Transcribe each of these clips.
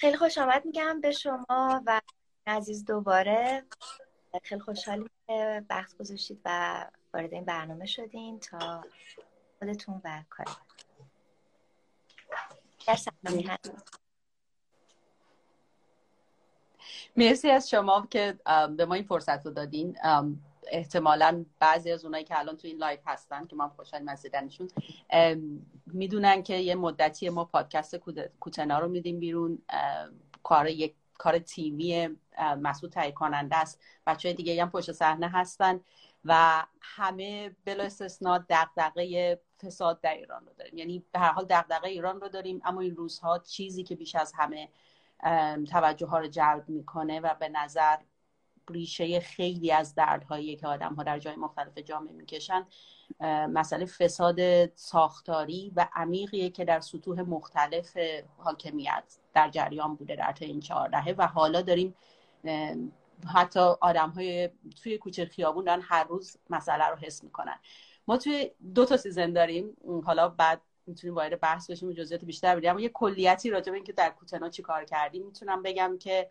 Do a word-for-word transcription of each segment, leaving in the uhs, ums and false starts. خیلی خوش آمد میگم به شما و عزیز دوباره. خیلی خوشحالیم که وقت گذاشتید و وارد این برنامه شدین تا خودتون و کارتون. مرسی از شما که به ما این فرصت رو دادین. احتمالاً بعضی از اونایی که الان تو این لایو هستن که من خوشحالم از دیدنشون، میدونن که یه مدتی ما پادکست کوتنا رو میدیم بیرون. کار یک کار تیمی مسعود تهیه کننده است. بچه‌های دیگه هم پشت صحنه هستن و همه بلا استثنا دغدغه فساد در ایران رو داریم. یعنی به هر حال دغدغه ایران رو داریم، اما این روزها چیزی که بیش از همه توجه ها رو جلب میکنه و به نظر ریشه خیلی از دردهایی که آدم ها در جای مختلف جامعه میکشن، مسئله فساد ساختاری و عمیقیه که در سطوح مختلف حاکمیت در جریان بوده در طی این چهار دهه و حالا داریم حتی آدم های توی کوچه خیابون دارن هر روز مسئله رو حس میکنن. ما توی دو تا سیزن داریم، حالا بعد میتونیم وارد بحث بشیم و جزئیات بیشتر بریم، اما یه کلیتی راجع به اینکه در کوتنا چی کار کردیم میتونم بگم که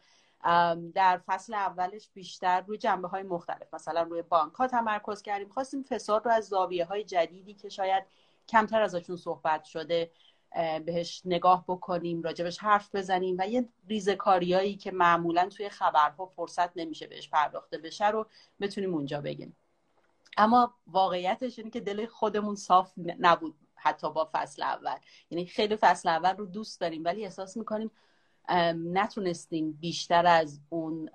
در فصل اولش بیشتر روی جنبه‌های مختلف، مثلا روی بانک‌ها تمرکز کردیم. خواستیم فساد رو از زاویه‌های جدیدی که شاید کمتر ازشون صحبت شده بهش نگاه بکنیم، راجبش حرف بزنیم و یه ریزه‌کاریایی که معمولا توی خبرها فرصت نمیشه بهش پرداخته بشه رو بتونیم اونجا بگیم. اما واقعیتش اینه که دل خودمون صاف نبود حتی با فصل اول. یعنی خیلی فصل اول رو دوست داریم ولی احساس می‌کنیم نتونستیم بیشتر از اون،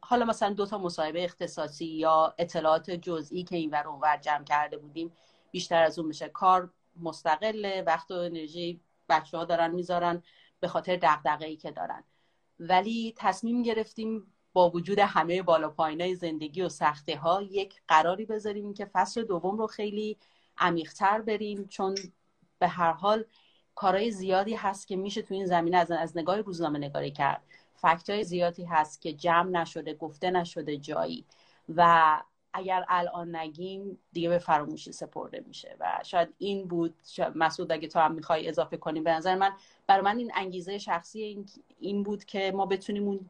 حالا مثلا دو تا مصاحبه اختصاصی یا اطلاعات جزئی که اینور اونور جمع کرده بودیم، بیشتر از اون میشه. کار مستقل، وقت و انرژی بچه‌ها دارن میذارن به خاطر دغدغه‌ای که دارن، ولی تصمیم گرفتیم با وجود همه بالا پایینای زندگی و سختی‌ها یک قراری بذاریم که فصل دوم رو خیلی عمیق‌تر بریم، چون به هر حال کارهای زیادی هست که میشه تو این زمینه از از نگاه روزنامه نگاری کرد. فکت‌های زیادی هست که جمع نشده، گفته نشده جایی و اگر الان نگیم دیگه به فراموشی سپرده میشه و شاید این بود. مسعود اگه تو هم میخوای اضافه کنیم، به نظر من برای من این انگیزه شخصی این, این بود که ما بتونیم اون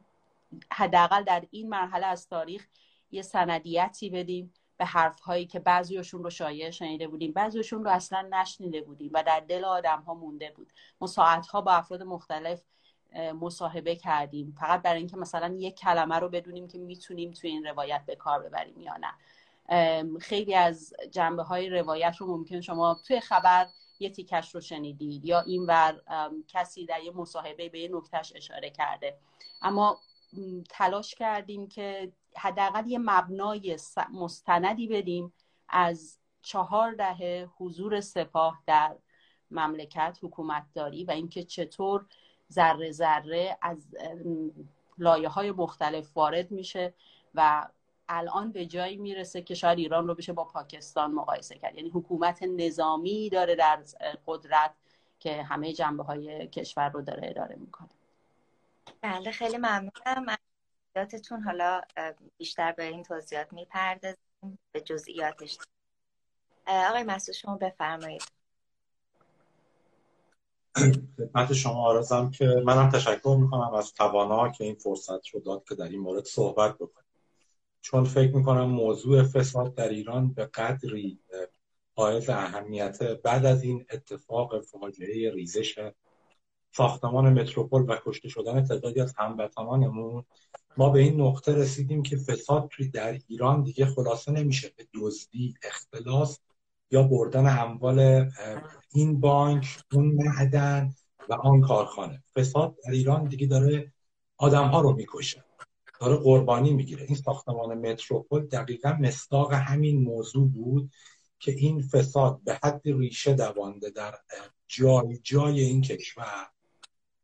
حداقل در این مرحله از تاریخ یه سندیتی بدیم به حرف‌هایی که بعضیشون رو شایعه شنیده بودیم، بعضیشون رو اصلا نشنیده بودیم و در دل آدم‌ها مونده بود. ما ساعت‌ها با افراد مختلف مصاحبه کردیم فقط برای اینکه مثلا یک کلمه رو بدونیم که میتونیم توی این روایت به کار ببریم یا نه. خیلی از جنبه‌های روایت رو ممکن شما توی خبر یه تیکش رو شنیدید یا اینور کسی در یه مصاحبه به یه نکته‌اش اشاره کرده، اما تلاش کردیم که حداقل یه مبنای مستندی بدیم از چهار دهه حضور سپاه در مملکت، حکومتداری و اینکه چطور ذره ذره از لایه‌های مختلف وارد میشه و الان به جایی میرسه که شاید ایران رو بشه با پاکستان مقایسه کرد. یعنی حکومت نظامی داره در قدرت که همه جنبه‌های کشور رو داره اداره میکنه. بله، خیلی ممنونم. توضیحاتتون، حالا بیشتر به این توضیحات میپردازیم، به جزئیاتش. آقای مسعود شما بفرمایید. خدمت شما عرضم که منم تشکر میکنم از توانا که این فرصت رو داد که در این مورد صحبت بکنیم، چون فکر میکنم موضوع فساد در ایران به قدری حائز اهمیت بعد از این اتفاق فاجعه ریزش ساختمان متروپول و کشته شدن تعدادی از هموطنانمون، ما به این نقطه رسیدیم که فساد توی در ایران دیگه خلاصه نمیشه به دزدی، اختلاس یا بردن اموال این بانک، اون معدن و آن کارخانه. فساد در ایران دیگه داره آدم‌ها رو میکشه، داره قربانی میگیره. این ساختمان متروپول دقیقاً مصداق همین موضوع بود که این فساد به حد ریشه دوانده در جای جای این کشور،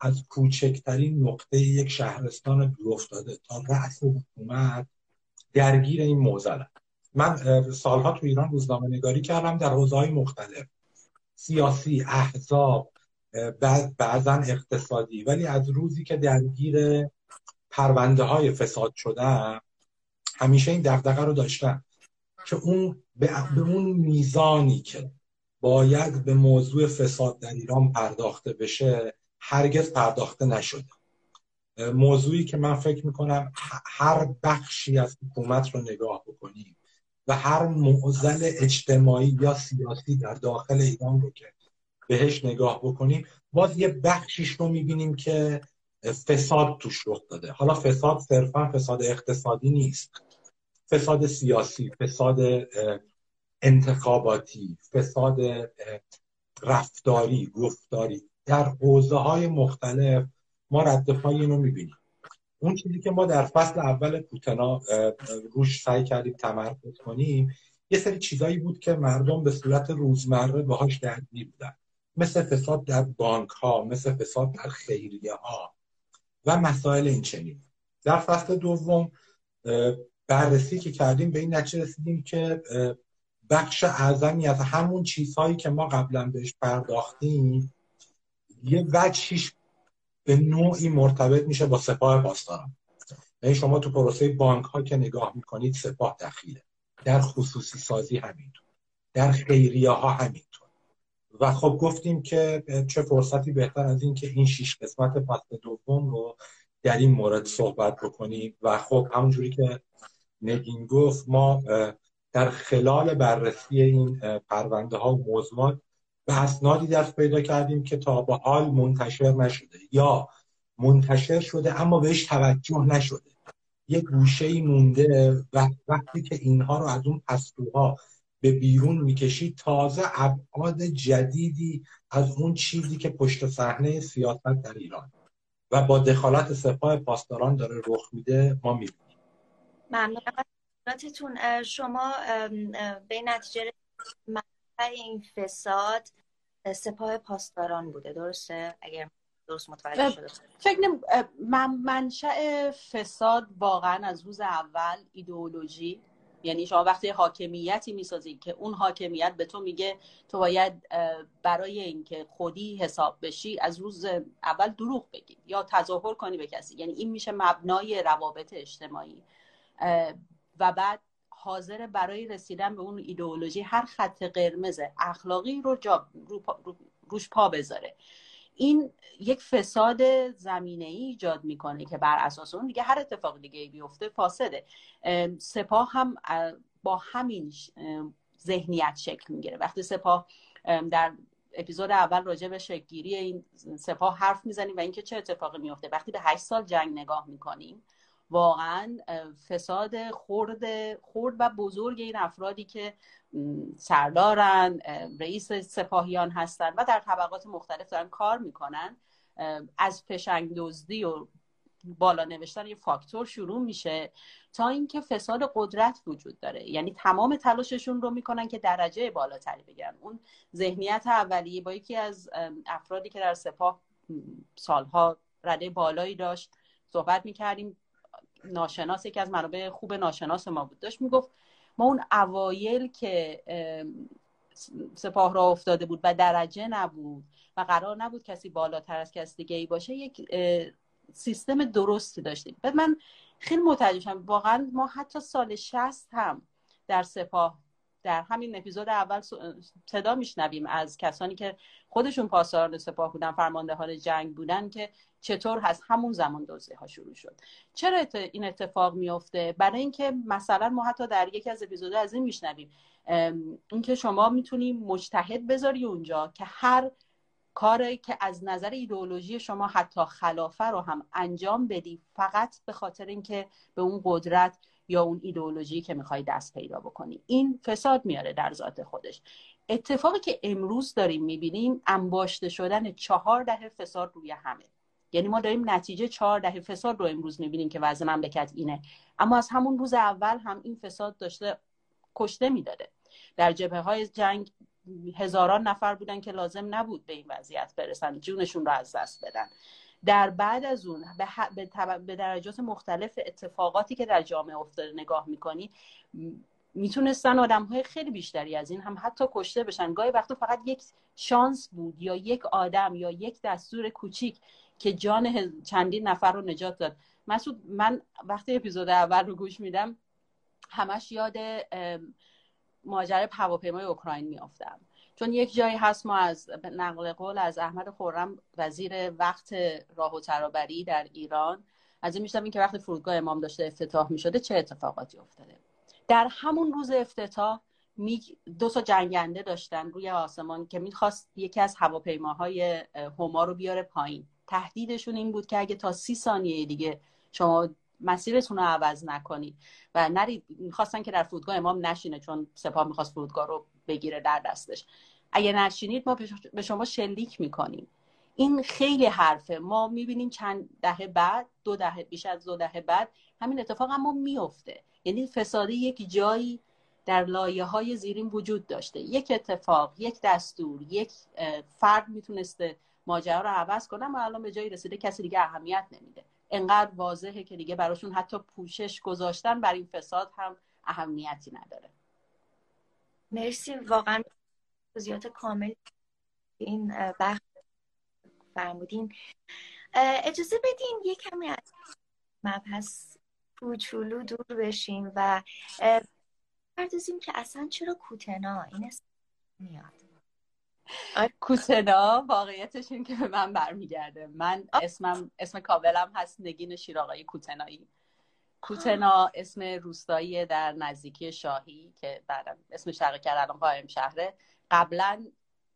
از کوچکترین نقطه یک شهرستان دور افتاده تا رأس حکومت درگیر این معضله. من سالها تو ایران روزنامه نگاری کردم در حوزه‌های مختلف، سیاسی، احزاب، بعض بعضا اقتصادی، ولی از روزی که درگیر پرونده های فساد شدم همیشه این دغدغه رو داشتم که اون به اون میزانی که باید به موضوع فساد در ایران پرداخته بشه هرگز پرداخته نشده. موضوعی که من فکر میکنم هر بخشی از حکومت رو نگاه بکنیم و هر معضل اجتماعی یا سیاسی در داخل ایران رو که بهش نگاه بکنیم، باز یه بخشیش رو میبینیم که فساد توش رخ داده. حالا فساد صرفا فساد اقتصادی نیست، فساد سیاسی، فساد انتخاباتی، فساد رفتاری، گفتاری، در حوزه های مختلف ما ردپایی اینو میبینیم. اون چیزی که ما در فصل اول کوتنا روش سعی کردیم تمرکز کنیم، یه سری چیزایی بود که مردم به صورت روزمره باهاش درگیر بودن، مثل فساد در بانک ها، مثل فساد در خیریه ها و مسائل این چنین. در فصل دوم بررسی که کردیم به این نتیجه رسیدیم که بخش اعظمی از همون چیزهایی که ما قبلا بهش پرداختیم یه وجهش به نوعی مرتبط میشه با سپاه پاسداران. یعنی شما تو پروسه بانک ها که نگاه میکنید سپاه دخیله، در خصوصی سازی همینطور، در خیریه ها همینطور. و خب گفتیم که چه فرصتی بهتر از این که این شش قسمت فصل دوم رو در این مورد صحبت بکنیم. و خب همونجوری که نگین گفت، ما در خلال بررسی این پرونده ها و موضوعات به اسنادی دست پیدا کردیم که تا به حال منتشر نشده یا منتشر شده اما بهش توجه نشده، یک گوشه‌ای مونده و وقتی که اینها رو از اون پستوها به بیرون میکشید تازه ابعاد جدیدی از اون چیزی که پشت صحنه سیاست در ایران و با دخالت سپاه پاسداران داره رخ میده ما میبینیم. ممنون از خدمتتون. شما به نتیجه این فساد سپاه پاسداران بوده، درسته؟ اگر درست متوجه شده فکر نم منشأ فساد واقعا از روز اول ایدئولوژی، یعنی شما وقتی حاکمیتی میسازید که اون حاکمیت به تو میگه تو باید برای اینکه خودی حساب بشی از روز اول دروغ بگی یا تظاهر کنی به کسی، یعنی این میشه مبنای روابط اجتماعی و بعد حاضر برای رسیدن به اون ایدئولوژی هر خط قرمز اخلاقی رو جا رو پا رو روش پا بذاره. این یک فساد زمینه‌ای ایجاد میکنه که بر اساس اون دیگه هر اتفاق دیگه‌ای بیفته فاسده. سپاه هم با همین ذهنیت شکل میگیره. وقتی سپاه در اپیزود اول راجع به شکل‌گیری این سپاه حرف میزنیم و اینکه چه اتفاقی میفته، وقتی به هشت سال جنگ نگاه میکنیم واقعا فساد خرد خرد و بزرگ این افرادی که سردارن، رئیس سپاهیان هستن و در طبقات مختلف دارن کار میکنن، از فشنگ دزدی و بالا نوشتن یه فاکتور شروع میشه تا اینکه فساد قدرت وجود داره. یعنی تمام تلاششون رو میکنن که درجه بالاتری بگیرن. اون ذهنیت اولیه با یکی از افرادی که در سپاه سالها رده بالایی داشت صحبت میکردیم، ناشناس، یکی از منابع خوب ناشناس ما بود، داشت میگفت ما اون اوایل که سپاه را افتاده بود و درجه نبود و قرار نبود کسی بالاتر از کسی دیگه ای باشه یک سیستم درستی داشتیم. بعد من خیلی متعجب شدم واقعا. ما حتی سال شصت هم در سپاه در همین اپیزود اول صدا میشنویم از کسانی که خودشون پاسداران سپاه بودن، فرماندهان جنگ بودن، که چطور از همون زمان دزدی ها شروع شد. چرا این اتفاق میفته؟ برای اینکه مثلا ما حتی در یکی از اپیزودها از این میشنویم اینکه شما میتونی مجتهد بذاری اونجا که هر کاری که از نظر ایدئولوژی شما حتی خلافه رو هم انجام بدی، فقط به خاطر اینکه به اون قدرت یا اون ایدئولوژی که میخوای دست پیدا بکنی. این فساد میاره در ذات خودش. اتفاقی که امروز داریم میبینیم انباشته شدن چهار دهه فساد روی همه. یعنی ما داریم نتیجه چهار دهه فساد رو امروز میبینیم که وضع مملکت اینه، اما از همون روز اول هم این فساد داشته کشته میداده. در جبهه های جنگ هزاران نفر بودن که لازم نبود به این وضعیت برسن، جونشون رو از دست بدن. در بعد از اون به, ح... به, طب... به درجات مختلف اتفاقاتی که در جامعه افتاده نگاه میکنی، میتونستن آدمهای خیلی بیشتری از این هم حتی کشته بشن. گاهی وقتا فقط یک شانس بود یا یک آدم یا یک دستور کوچیک که جان چندین نفر رو نجات داد. مسعود، من وقتی اپیزود اول رو گوش میدم همش یاد ماجرای هواپیمای اوکراین میافتم، چون یک جایی هست ما از نقل قول از احمد خرم وزیر وقت راه و ترابری در ایران از این میشتم این که وقتی فرودگاه امام داشته افتتاح میشده چه اتفاقاتی افتاده. در همون روز افتتاح دو تا جنگنده داشتن روی آسمان که میخواست یکی از هواپیماهای هما رو بیاره پایین. تهدیدشون این بود که اگه تا سی ثانیه دیگه شما مسیرتون رو عوض نکنید و نرید، میخواستن که در فرودگاه امام نشینه چون سپاه میخواست فرودگاه رو بگیره در دستش. اگه نشینید ما به شما شلیک میکنیم. این خیلی حرفه. ما میبینیم چند دهه بعد، دو دهه بیش از دو دهه بعد همین اتفاق هم میفته. یعنی فساد یک جایی در لایه‌های زیرین وجود داشته. یک اتفاق، یک دستور، یک فرد میتونسته ماجرا رو عوض کنه، اما الان به جایی رسیده کسی دیگه اهمیت نمیده. انقدر واضحه که دیگه براشون حتی پوشش گذاشتن بر این فساد هم اهمیتی نداره. مرسی، واقعا توضیحات کامل این بخش فرمودین. اجازه بدین یک کمی از مبحث کوچولو دور بشیم و بپردازیم که اصلا چرا کوتنا این میاد. کوتنا واقعیتش این که به من برمیگرده. من اسمم اسم کاملم هست نگین شیرآقایی کوتنایی. کوتنا اسم روستایی در نزدیکی شاهی که بعدم اسمش تغییر کرد الان قائم شهره. قبلا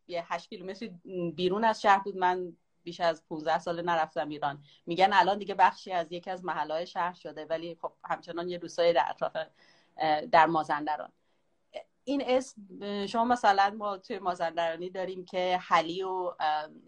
یه هشت کیلومتری بیرون از شهر بود. من بیش از پانزده ساله نرفتم ایران. میگن الان دیگه بخشی از یکی از محله‌های شهر شده، ولی خب همچنان یه روستایی در اطراف در مازندران. این اسم شما مثلا ما توی مازندرانی داریم که حلی و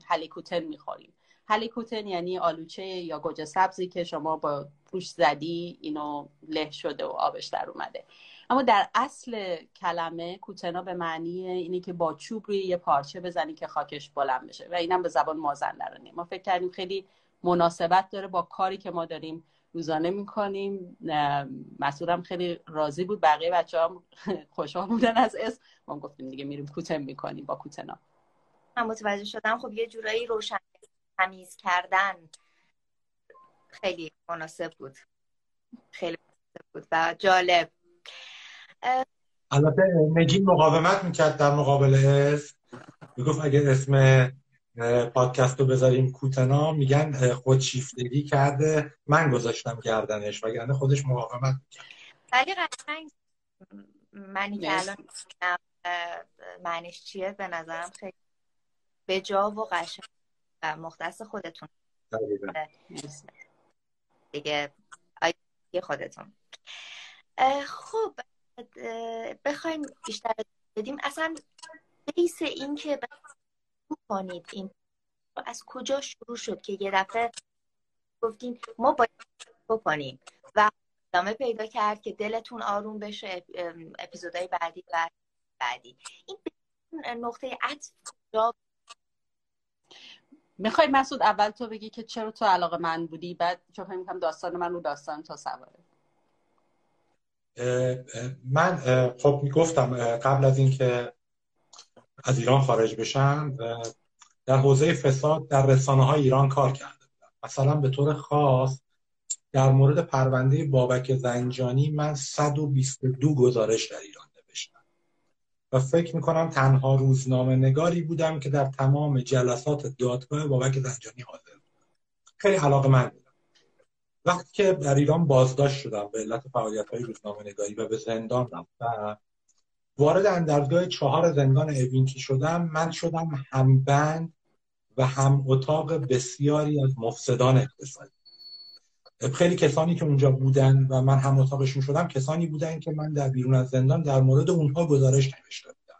حلی کوتن میخوریم. حلی کوتن یعنی آلوچه یا گوجه سبزی که شما با روش زدی اینو له شده و آبش در اومده. اما در اصل کلمه کوتنا به معنی اینه که با چوب روی یه پارچه بزنی که خاکش بلند بشه و اینم به زبان مازندرانی. ما فکر کردیم خیلی مناسبت داره با کاری که ما داریم روزانه میکنیم. مسعودم خیلی راضی بود، بقیه بچه هم خوشحال بودن از اسم. ما گفتیم دیگه میریم کوتن میکنیم با کوتنا. من متوجه شدم خب یه جورایی روشن تمیز کردن خیلی مناسب بود، خیلی مناسب بود و جالب. البته نگین مقاومت میکرد در مقابل اسم. میگفت اگه اسم پادکست رو بذاریم کوتنا میگن خودشیفتگی کرده، من گذاشتم گردنش، وگرنه خودش مقاومت میکرد. ولی قشنگ منی که الان معنیش چیه به نظرم خیلی به جا و قشنگ و مختص خودتون دیگه آیه خودتون. خب بخوایم بیشتر بدیم اصلا بیس این که کنید این از کجا شروع شد که یه دفعه گفتین ما باید بکنیم و ادامه پیدا کرد که دلتون آروم بشه اپ... اپیزودهای بعدی و بعدی این نقطه عطف کجا؟ میخوای مسعود اول تو بگی که چرا تو علاقه من بودی، بعد چون فکر می‌کنم داستان من رو داستان تو سواره. اه اه من اه خب میگفتم قبل از اینکه از ایران خارج بشم در حوزه فساد در رسانه‌های ایران کار کرده بودم. مثلا به طور خاص در مورد پرونده بابک زنجانی من صد و بیست و دو گزارش در ایران نوشتم و فکر می‌کنم تنها روزنامه نگاری بودم که در تمام جلسات دادگاه بابک زنجانی حاضر بودم. خیلی علاقه‌مند بودم. وقتی که در ایران بازداشت شدم به علت فعالیت‌های روزنامه نگاری و به زندان رفتم، وارد اندرزگاه چهار زندان اوینکی شدم. من شدم همبند و هم اتاق بسیاری از مفسدان اقتصادی. خیلی کسانی که اونجا بودن و من هم اتاقشون شدم کسانی بودن که من در بیرون از زندان در مورد اونها گزارش نوشته بودم.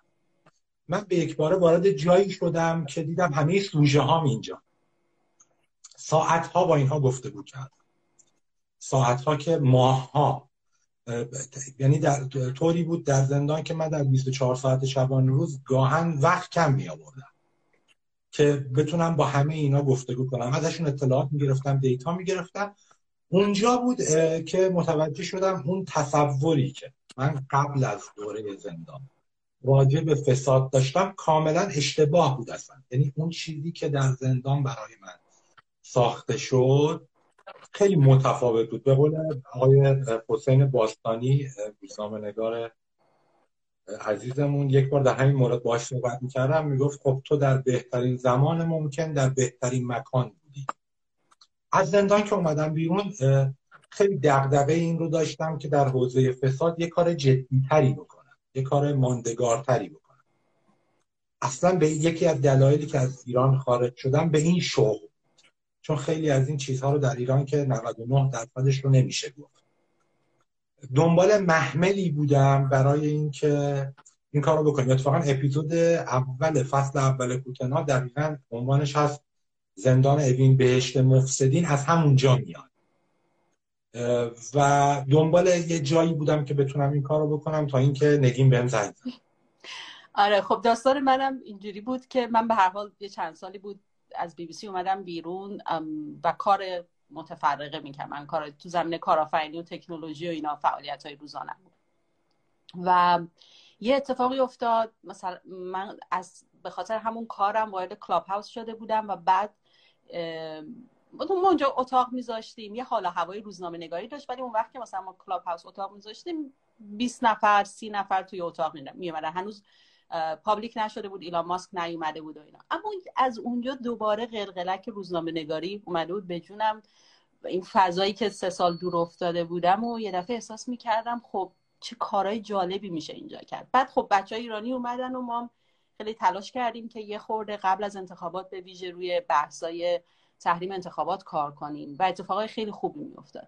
من به یک باره وارد جایی شدم که دیدم همه سوژه ها اینجا. ساعت ها با اینها گفتگو کردم، ساعت ها که ماه ها. یعنی در طوری بود در زندان که من در بیست و چهار ساعت شبانه روز گاهن وقت کم می آوردم که بتونم با همه اینا گفتگو کنم. ازشون اطلاعات می گرفتم، دیتا می گرفتم. اونجا بود که متوجه شدم اون تصوری که من قبل از دوره زندان راجع به فساد داشتم کاملا اشتباه بود اصلا. یعنی اون چیزی که در زندان برای من ساخته شد خیلی متفاوت بود. به قول آقای حسین باستانی روزنامه‌نگار عزیزمون یک بار در همین مورد باهاش صحبت می‌کردم، میگفت خب تو در بهترین زمان ممکن در بهترین مکان بودی. از زندان که اومدم بیرون خیلی دغدغه این رو داشتم که در حوزه فساد یک کار جدی‌تری بکنم، یک کار ماندگارتری بکنم. اصلا به یکی از دلایلی که از ایران خارج شدم به این شوق، چون خیلی از این چیزها رو در ایران که نود و نه درصدش رو نمیشه گفت، دنبال محملی بودم برای اینکه این کارو بکنم. اتفاقا اپیزود اول فصل اول کوتنا دقیقاً عنوانش هست زندان اوین بهشت مفسدین، از همونجا میاد و دنبال یه جایی بودم که بتونم این کارو بکنم تا اینکه نگین بهم زنگ زد. آره خب داستان منم اینجوری بود که من به هر حال یه چند سالی بود از بی بی سی اومدم بیرون و کار متفرقه میکنم، من کار تو زمینه کارآفرینی و تکنولوژی و اینا فعالیت‌های روزانه بود و یه اتفاقی افتاد. مثلا من از به خاطر همون کارم وارد کلاب هاوس شده بودم و بعد ما اونجا اتاق میذاشتیم، یه حالا هوای روزنامه نگاری داشت، ولی اون وقت که مثلا ما کلاب هاوس اتاق میذاشتیم بیست نفر سی نفر توی اتاق میومدن، هنوز پابلیک نشده بود، ایلان ماسک نیومده بود و اینا. اما از اونجا دوباره قلقلک روزنامه نگاری اومده بود به جونم، این فضایی که سه سال دور افتاده بودم و یه دفعه احساس میکردم خب چه کارهای جالبی میشه اینجا کرد. بعد خب بچه های ایرانی اومدن و ما خیلی تلاش کردیم که یه خورده قبل از انتخابات به ویژه روی بحثای تحریم انتخابات کار کنیم و اتفاقای خیلی خوبی میافتاد.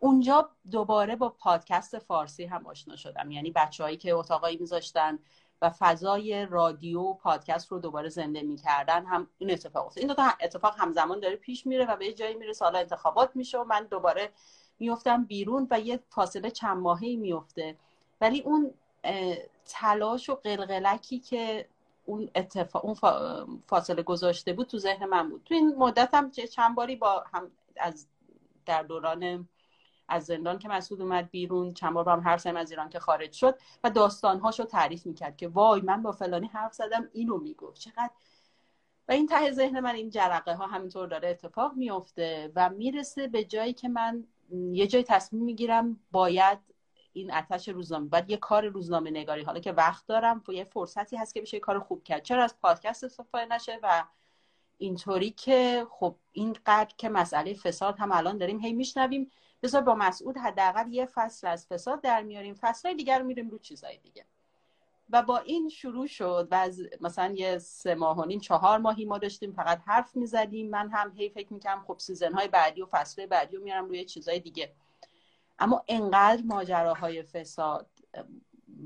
اونجا دوباره با پادکست فارسی هم آشنا شدم، یعنی بچه‌هایی که اتاقایی میذاشتن و فضای رادیو و پادکست رو دوباره زنده می‌کردن هم این اتفاق افتاد. این دو تا اتفاق همزمان داره پیش میره و به یه جایی میره سال انتخابات میشه و من دوباره میافتم بیرون و یه فاصله چند ماهه‌ای میفته، ولی اون تلاش و قلقلکی که اون اتفاق اون فاصله گذاشته بود تو ذهن من بود. تو این مدت هم چند باری با هم از در دوران از زندان که مسعود اومد بیرون چند بار با هم حرف زدیم، از ایران که خارج شد و داستان‌هاشو تعریف میکرد که وای من با فلانی حرف زدم اینو میگفت چقدر، و این ته ذهن من این جرقه ها همینطور داره اتفاق میفته و میرسه به جایی که من یه جای تصمیم میگیرم باید این آتش روزنامه، باید یه کار روزنامه نگاری، حالا که وقت دارم و یه فرصتی هست که بشه کار خوب کرد، چرا از پادکست استفاده نشه. و اینطوری که خب اینقدر که مسئله فساد هم الان داریم هی میشنویم، بذار با مسعود حداقل یه فصل از فساد در میاریم، فصلای دیگر رو میریم رو چیزای دیگه. و با این شروع شد و از مثلا یه سه ماه و نیم چهار ماهی ما داشتیم فقط حرف میزدیم، من هم هی فکر میکنم خب سیزن‌های بعدی و فصل‌های بعدی رو میارم روی چیزای دیگه. اما انقدر ماجراهای فساد،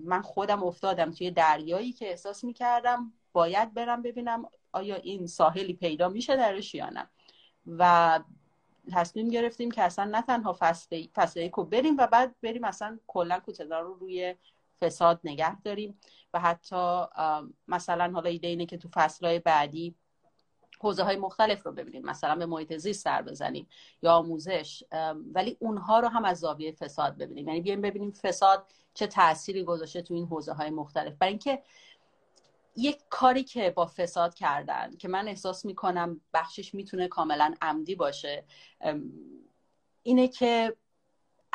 من خودم افتادم توی دریایی که احساس میکردم باید برم ببینم آیا این ساحلی پیدا میشه درش یا نه. و تصمیم گرفتیم که اصلا نه تنها فصل فصل یک رو بریم و بعد بریم اصلا کلا کوتنا رو روی فساد نگه داریم و حتی مثلا حالا ایده اینه که تو فصل‌های بعدی حوزه‌های مختلف رو ببینیم، مثلا به محیط زیست سر بزنیم یا آموزش، ولی اونها رو هم از زاویه فساد ببینیم، یعنی بیایم ببینیم فساد چه تأثیری گذاشته تو این حوزه‌های مختلف. برای اینکه یک کاری که با فساد کردن که من احساس میکنم بخشش میتونه کاملا عمدی باشه اینه که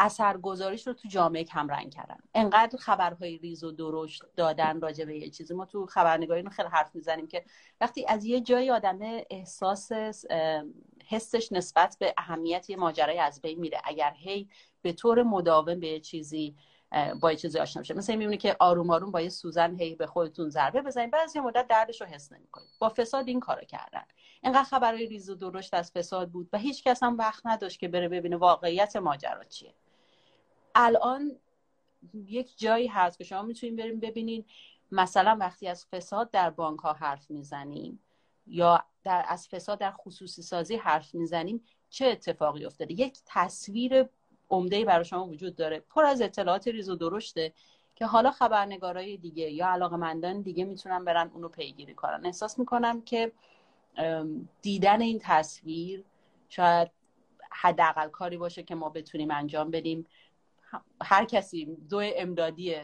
اثرگذاریش رو تو جامعه کم رنگ کردن، انقدر خبرهای ریز و درشت دادن راجع به یه چیزی. ما تو خبرنگاری رو خیلی حرف میزنیم که وقتی از یه جایی آدمه احساس حسش نسبت به اهمیت یه ماجرای از بین میره اگر هی به طور مداوم به یه چیزی با یه چیزی آشنا میشه. مثلا میبینی که آروم آروم با یه سوزن هی به خودتون ضربه بزنید، بعد از یه مدت دردش رو حس نمیکنید. با فساد این کارو کردن، اینقدر خبرای ریز و درشت از فساد بود و هیچ کس هم وقت نداشت که بره ببینه واقعیت ماجرا چیه. الان یک جایی هست که شما میتونید بریم ببینین، مثلا وقتی از فساد در بانک ها حرف میزنیم یا در از فساد در خصوصی سازی حرف میزنیم چه اتفاقی افتاده. یک تصویر عمده‌ای برای شما وجود داره، پر از اطلاعات ریز و درشته که حالا خبرنگارای دیگه یا علاقه‌مندان دیگه میتونن برن اونو پیگیری کنن. احساس میکنم که دیدن این تصویر شاید حداقل کاری باشه که ما بتونیم انجام بدیم. هر کسی دو امدادی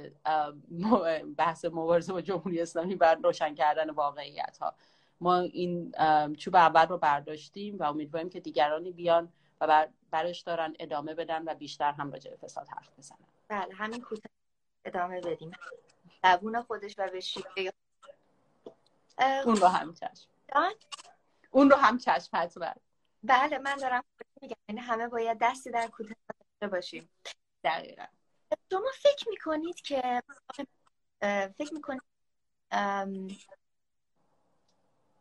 بحث مبارزه با جمهوری اسلامی بر روشن کردن واقعیت ها، ما این چوب اول رو برداشتیم و امیدواریم که دیگرانی بیان و بر برش دارن ادامه بدن و بیشتر هم راجع به فساد حرف بزنن. بله همین کوتاه ادامه بدیم. زبون خودش و به شیوه اون رو هم چشم اون رو هم چشم حتما. بله من دارم میگم این همه باید دستی در کوتنا داشته باشیم. دقیقاً. شما فکر میکنید که فکر میکنید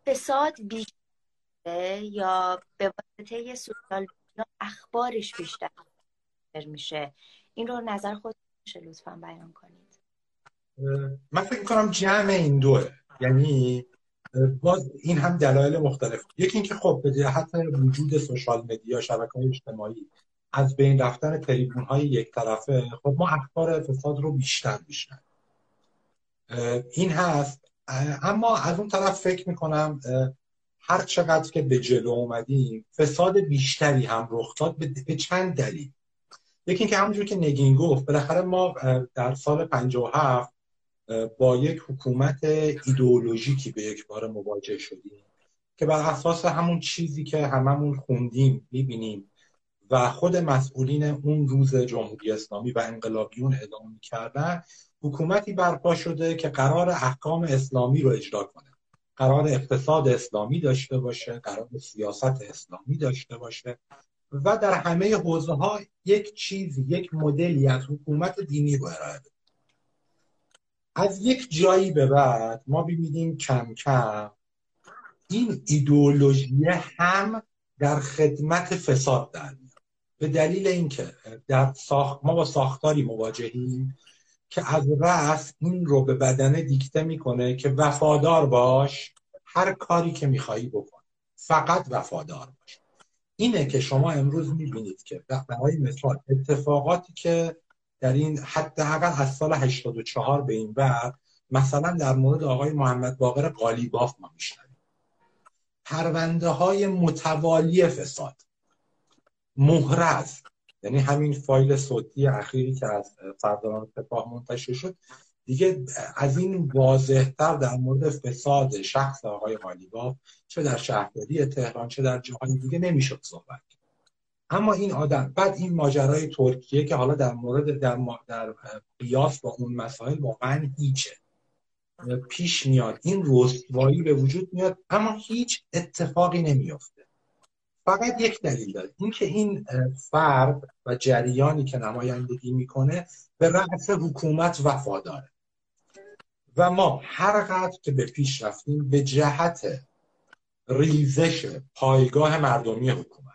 فساد بیشتره یا به واسطه سوشال اخبارش بیشتر میشه؟ این رو نظر خودش لطفاً بیان کنید. من فکر میکنم جمع این دوه، یعنی باز این هم دلایل مختلف. یکی اینکه خب به جهت وجود سوشال مدیا، شبکه‌های اجتماعی، از بین رفتن تریبون‌های یک طرفه، خب ما اخبار فساد رو بیشتر میشنویم، این هست. اما از اون طرف فکر میکنم هر چقدر که به جلو اومدیم فساد بیشتری هم رخ داد به چند دلیل. یکی اینکه همونجور که نگین گفت، بالاخره ما در سال پنجاه و هفت با یک حکومت ایدئولوژیکی به یک بار مواجه شدیم که بر اساس همون چیزی که هممون خوندیم میبینیم و خود مسئولین اون روز جمهوری اسلامی و انقلابیون اعلام می‌کردن، حکومتی برپا شده که قرار احکام اسلامی رو اجرا کنه، قرار اقتصاد اسلامی داشته باشه، قرار سیاست اسلامی داشته باشه و در همه حوزه‌ها یک چیز، یک مدلی از حکومت دینی رو ارائه بده. از یک جایی به بعد ما می‌بینیم کم کم این ایدئولوژی هم در خدمت فساد در میاد، به دلیل اینکه در ساخت ما با ساختاری مواجهیم که از رأس این رو به بدنه دیکته میکنه که وفادار باش، هر کاری که میخوایی بکن، فقط وفادار باش. اینه که شما امروز میبینید که برای مثال اتفاقاتی که در این حداقل از سال هشتاد و چهار به این بعد، مثلا در مورد آقای محمد باقر قالیباف ما میشنویم، پرونده های متوالی فساد محرز، یعنی همین فایل صوتی اخیری که از سرداران سپاه منتشر شد دیگه از این واضح‌تر در مورد فساد شخص آقای قالیباف چه در شهرداری تهران چه در جهان دیگه نمیشد صحبت. اما این آدم بعد این ماجرای ترکیه که حالا در مورد در در قیاس با اون مسائل واقعا هیچ پیش میاد، این رسوایی به وجود میاد اما هیچ اتفاقی نمیفته. فقط یک دلیل داره، این که این فرد و جریانی که نمایندگی میکنه به رأس حکومت وفاداره و ما هر قدر که به پیش رفتیم به جهت ریزش پایگاه مردمی حکومت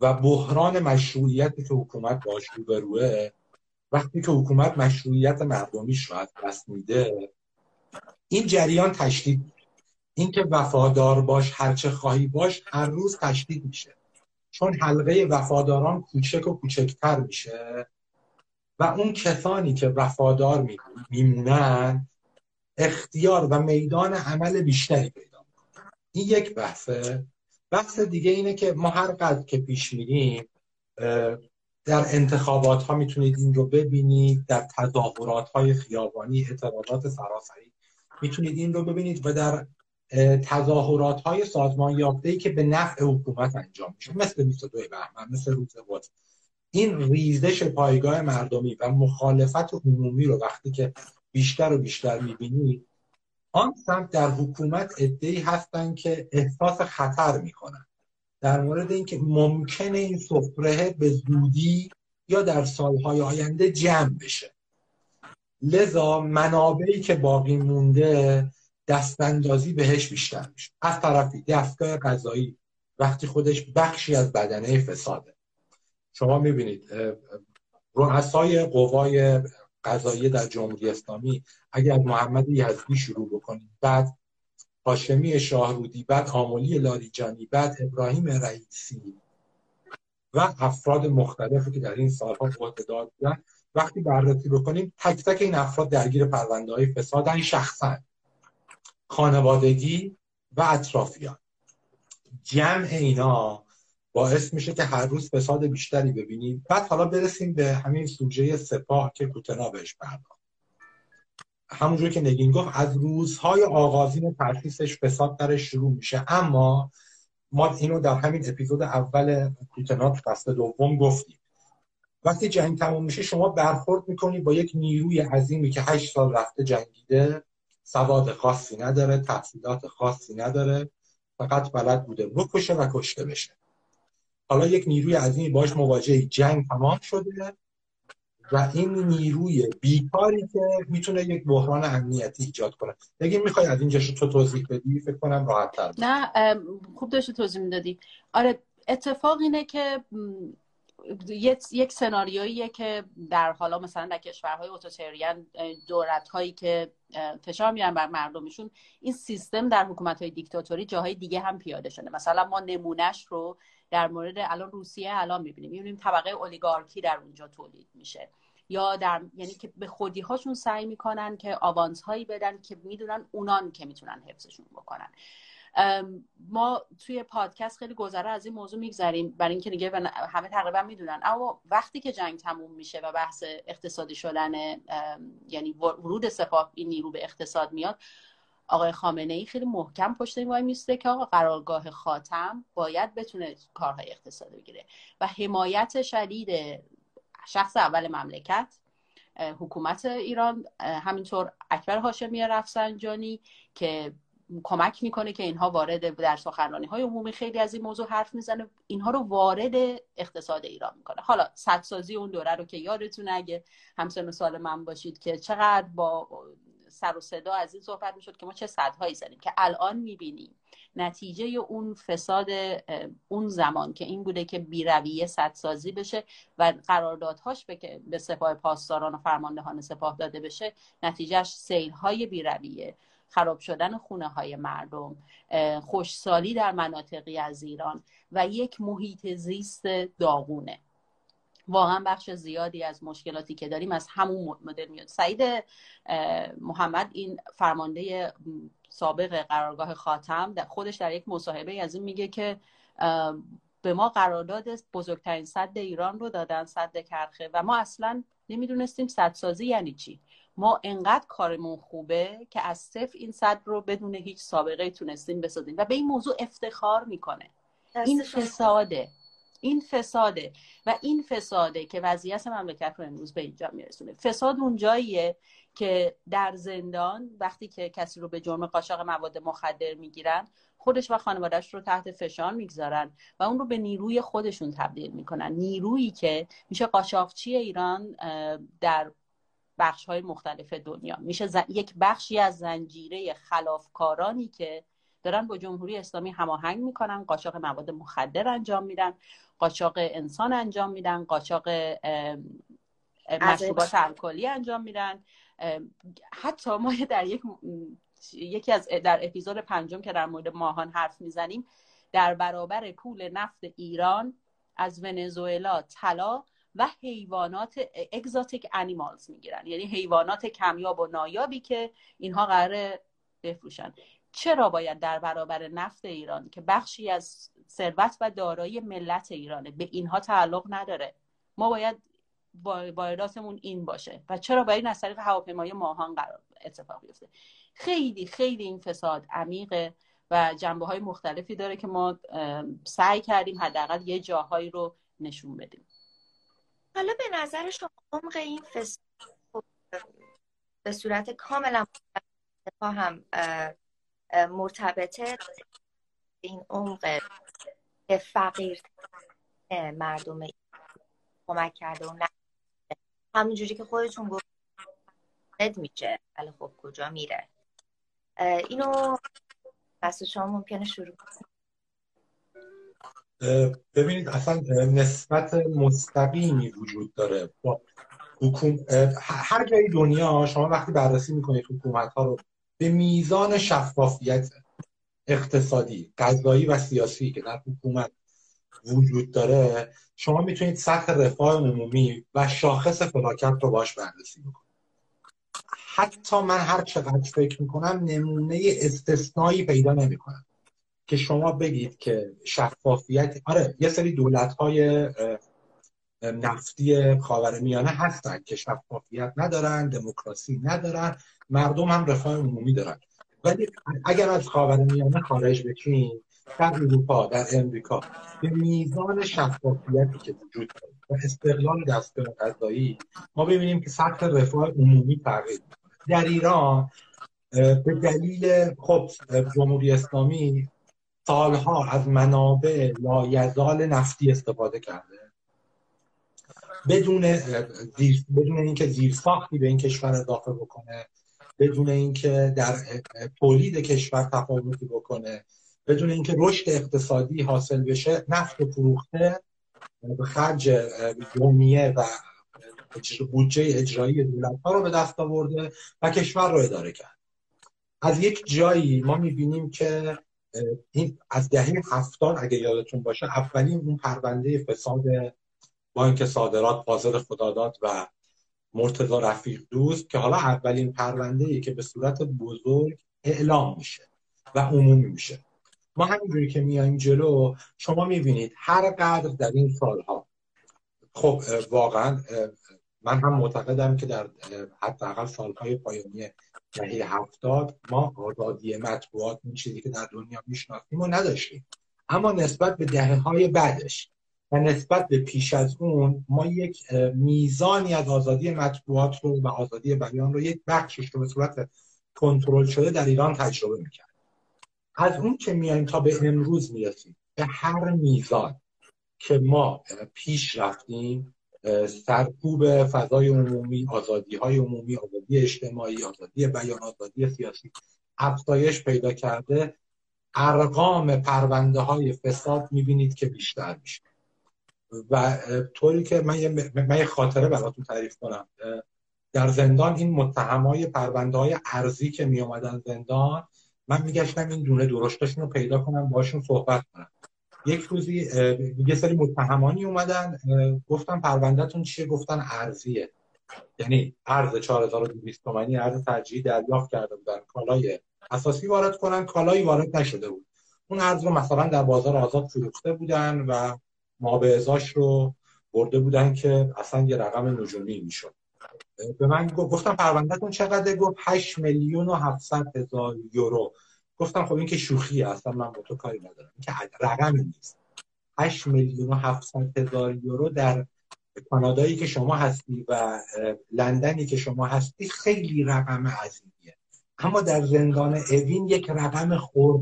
و بحران مشروعیتی که حکومت باش روبروه، وقتی که حکومت مشروعیت مردمیش رو از دست میده این جریان تشدید میشه. این که وفادار باش، هرچه خواهی باش، هر روز تشدید میشه، چون حلقه وفاداران کوچک و کوچکتر میشه و اون کسانی که وفادار میمونن اختیار و میدان عمل بیشتری پیدا میکنن. این یک بحثه. بحث دیگه اینه که ما هر قدر که پیش میریم در انتخابات ها میتونید این رو ببینید، در تظاهرات های خیابانی، اعتراضات سراسری میتونید این رو ببینید و در تظاهرات های سازمان یافته‌ای که به نفع حکومت انجام میشه، مثل بیست و دو بهمن، مثل روز قدس، این ریزش پایگاه مردمی و مخالفت عمومی رو وقتی که بیشتر و بیشتر میبینید، آن سمت در حکومت عده‌ای هستن که احساس خطر میکنن در مورد اینکه ممکنه این سفره به زودی یا در سالهای آینده جمع بشه، لذا منابعی که باقی مونده دستاندازی بهش بیشتر میشه. از طرفی دستگاه قضایی وقتی خودش بخشی از بدنه فساده، شما میبینید رؤسای قوای قضایی در جمهوری اسلامی اگر محمد یزدی شروع بکنید، بعد هاشمی شاهرودی، بعد آملی لاریجانی، بعد ابراهیم رئیسی و افراد مختلفی که در این سالها قدرت دارن، وقتی بررسی بکنیم تک تک این افراد درگیر پرونده‌های فسادن، شخصا، خانوادگی و اطرافیان. جمع اینا باعث میشه که هر روز فساد بیشتری ببینیم. بعد حالا برسیم به همین سوژه سپاه که کوتنا بهش پرداخت. همونجور که نگین گفت از روزهای آغازین تأسیسش فساد درش شروع میشه، اما ما اینو در همین اپیزود اول کوتنا فصل دوم گفتیم وقتی جنگ تمام میشه شما برخورد میکنی با یک نیروی عظیمی که هشت سال رفته جنگیده، سواد خاصی نداره، تحصیلات خاصی نداره، فقط بلد بوده بکشه و کشته بشه. حالا یک نیروی عظیمی باش مواجهی، جنگ تمام شده و این نیروی بیکاری که میتونه یک بحران امنیتی ایجاد کنه. نگین میخوای از اینجاش تو توضیح بدی؟ فکر کنم راحت تر. نه خوب داشتی توضیح میدادی. آره اتفاق اینه که یک سناریویه که در حالا مثلا در کشورهای اوتوتریان دولت‌هایی که فشار میارن بر مردمشون، این سیستم در حکومت‌های دیکتاتوری جاهای دیگه هم پیاده شده. مثلا ما نمونهش رو در مورد الان روسیه الان می‌بینیم، می‌بینیم طبقه اولیگارکی در اونجا تولید میشه، یا در یعنی که به خودی هاشون سعی میکنن که آوانس هایی بدن که میدونن اونان که میتونن حفظشون بکنن. ما توی پادکست خیلی گذره از این موضوع میگذاریم برای اینکه دیگه همه تقریبا میدونن، اما وقتی که جنگ تموم میشه و بحث اقتصادی شدن یعنی ورود سپاه این نیرو به اقتصاد میاد، آقای خامنه ای خیلی محکم پشت این وای میسته که آقا قرارگاه خاتم باید بتونه کارهای اقتصادی بگیره و حمایت شدید شخص اول مملکت، حکومت ایران، همینطور اکبر هاشمی رفسنجانی که کمک میکنه که اینها وارد، در سخنرانی های عمومی خیلی از این موضوع حرف میزنه، اینها رو وارد اقتصاد ایران میکنه. حالا سدسازی اون دوره رو که یادتونه اگه همسن و سال من باشید که چقدر با سر و صدا از این صحبت میشد که ما چه سدهایی زدیم که الان میبینیم نتیجه اون فساد اون زمان که این بوده که بیرویه سدسازی بشه و قراردادهاش به سپاه پاسداران و فرماندهان سپاه داده بشه، نتیجهش سیلهای بیرویه، خراب شدن خونه های مردم، خشکسالی در مناطقی از ایران و یک محیط زیست داغونه. واقعا بخش زیادی از مشکلاتی که داریم از همون مدل میاد. سعید محمد این فرمانده سابق قرارگاه خاتم خودش در یک مصاحبه از این میگه که به ما قرارداد بزرگترین سد ایران رو دادن، سد کرخه، و ما اصلا نمیدونستیم سدسازی یعنی چی. ما انقدر کارمون خوبه که از صفر این سد رو بدون هیچ سابقه تونستیم بسازیم و به این موضوع افتخار میکنه. این فساده، این فساده و این فساده که وضعیت مملکت رو امروز به اینجا میرسونه. فساد اونجاییه که در زندان وقتی که کسی رو به جرم قاچاق مواد مخدر میگیرن، خودش و خانواده‌اش رو تحت فشار میگذارن و اون رو به نیروی خودشون تبدیل میکنن، نیرویی که میشه قاچاقچی ایران در بخش‌های مختلف دنیا، میشه ز... یک بخشی از زنجیره خلافکارانی که دارن با جمهوری اسلامی هماهنگ میکنن، قاچاق مواد مخدر انجام میدن، قاچاق انسان انجام میدن، قاچاق مشروبات الکلی انجام میدن. حتی ما در یک یکی از در اپیزود پنجم که در مورد ماهان حرف میزنیم، در برابر پول نفت ایران از ونزوئلا طلا و حیوانات اگزاتیک انیمالز میگیرن، یعنی حیوانات کمیاب و نایابی که اینها قراره بفروشن. چرا باید در برابر نفت ایران که بخشی از ثروت و دارایی ملت ایرانه، به اینها تعلق نداره، ما باید وارداتمون این باشه و چرا باید از طریق هواپیمای ماهان قرار اتفاق بیفته؟ خیلی خیلی این فساد عمیقه و جنبه‌های مختلفی داره که ما سعی کردیم حداقل یه جاهایی رو نشون بدیم. حالا به نظر شما عمق این فساد به صورت کاملا هم مرتبطه این عمق فقیر مردم کمک کرده و نه همونجوری که خودتون گفت میشه، ولی خب کجا میره اینو پس شما ممکنه شروع کنید؟ ببینید اصلا نسبت مستقیمی وجود داره با حکومت. هر جای دنیا شما وقتی بررسی میکنید حکومت ها رو به میزان شفافیت اقتصادی، قضایی و سیاسی که در حکومت وجود داره، شما میتونید سطح رفاه عمومی و شاخص فلاکت رو باش بررسی بکنید. حتی من هر چقدر فکر میکنم نمونه استثنایی پیدا نمیکنم که شما بگید که شفافیت. آره یه سری دولت‌های نفتی خاورمیانه هستن که شفافیت ندارن، دموکراسی ندارن، مردم هم رفاه عمومی دارن، ولی اگر از خاورمیانه خارج بشین، در اروپا، در امریکا، به میزان شفافیتی که وجود داره استقلال دستگاه قضایی، ما ببینیم که سطح رفاه عمومی تغییر می‌کنه. در ایران به دلیل خب جمهوری اسلامی سالها از منابع لایزال نفتی استفاده کرده، بدون زیر، بدون اینکه زیرساختی به این کشور اضافه بکنه، بدون اینکه در تولید کشور تفاوتی بکنه، بدون اینکه رشد اقتصادی حاصل بشه، نفت فروخته به خرج جمعیه و بودجه اجرایی دولت‌ها رو به دست آورده و کشور رو اداره کرد. از یک جایی ما می‌بینیم که این از دهه هفتاد اگه یادتون باشه، اولین اون پرونده فساد بانک صادرات، فاضل خداداد و مرتضی رفیق دوست که حالا اولین پرونده‌ای که به صورت بزرگ اعلام میشه و عمومی میشه. ما همینجوری که میایم جلو، شما میبینید هر قدر در این سالها، خب واقعا من هم معتقدم که در حداقل سالهای پایانی دهه هفتاد ما آزادی مطبوعات، این چیزی که در دنیا میشناختیم و نداشتیم، اما نسبت به دهه‌های بعدش و نسبت به پیش از اون ما یک میزانی از آزادی مطبوعات رو و آزادی بیان رو، یک بخشش رو به صورت کنترل شده در ایران تجربه میکرد. از اون که میایم تا به امروز میرسیم، به هر میزان که ما پیش رفتیم، سرکوب فضای عمومی، آزادی های عمومی، آزادی اجتماعی، آزادی بیان، آزادی سیاسی افزایش پیدا کرده، ارقام پرونده های فساد میبینید که بیشتر میشه. و طوری که من یه, من یه خاطره براتون تعریف کنم، در زندان این متهمای پرونده های ارضی که می اومدن زندان، من میگشتم این دونه درشتشون رو پیدا کنم، باشون صحبت کنم. یک روزی یه سری متهمانی اومدن، گفتم پروندهتون چیه؟ گفتن ارضیه، یعنی ارز چهار هزار و دویست تومانی ارز ترجیحی دریافت کرده بودن، کالای اساسی وارد کنن، کالایی وارد نشده بود. اون ارز رو مثلا در بازار آزاد فروخته بودن و ما به ازاش رو برده بودن که اصلا یه رقم نجومی میشد. به من گفتم پروندهتون چقدره؟ گفت هشت میلیون و هفتصد هزار یورو. گفتم خب این که شوخیه، اصلا من با تو کاری ندارم، این که رقم نیست. هشت میلیون و هفتصد هزار یورو در کانادایی که شما هستی و لندنی که شما هستی خیلی رقم عظیمیه، اما در زندان اوین یک رقم خرد